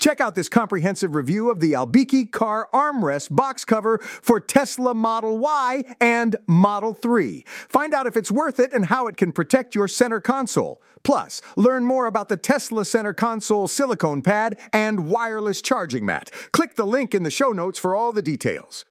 Check out this comprehensive review of the ALBECHE car armrest box cover for Tesla Model Y and Model 3. Find out if it's worth it and how it can protect your center console. Plus, learn more about the Tesla center console silicone pad and wireless charging mat. Click the link in the show notes for all the details.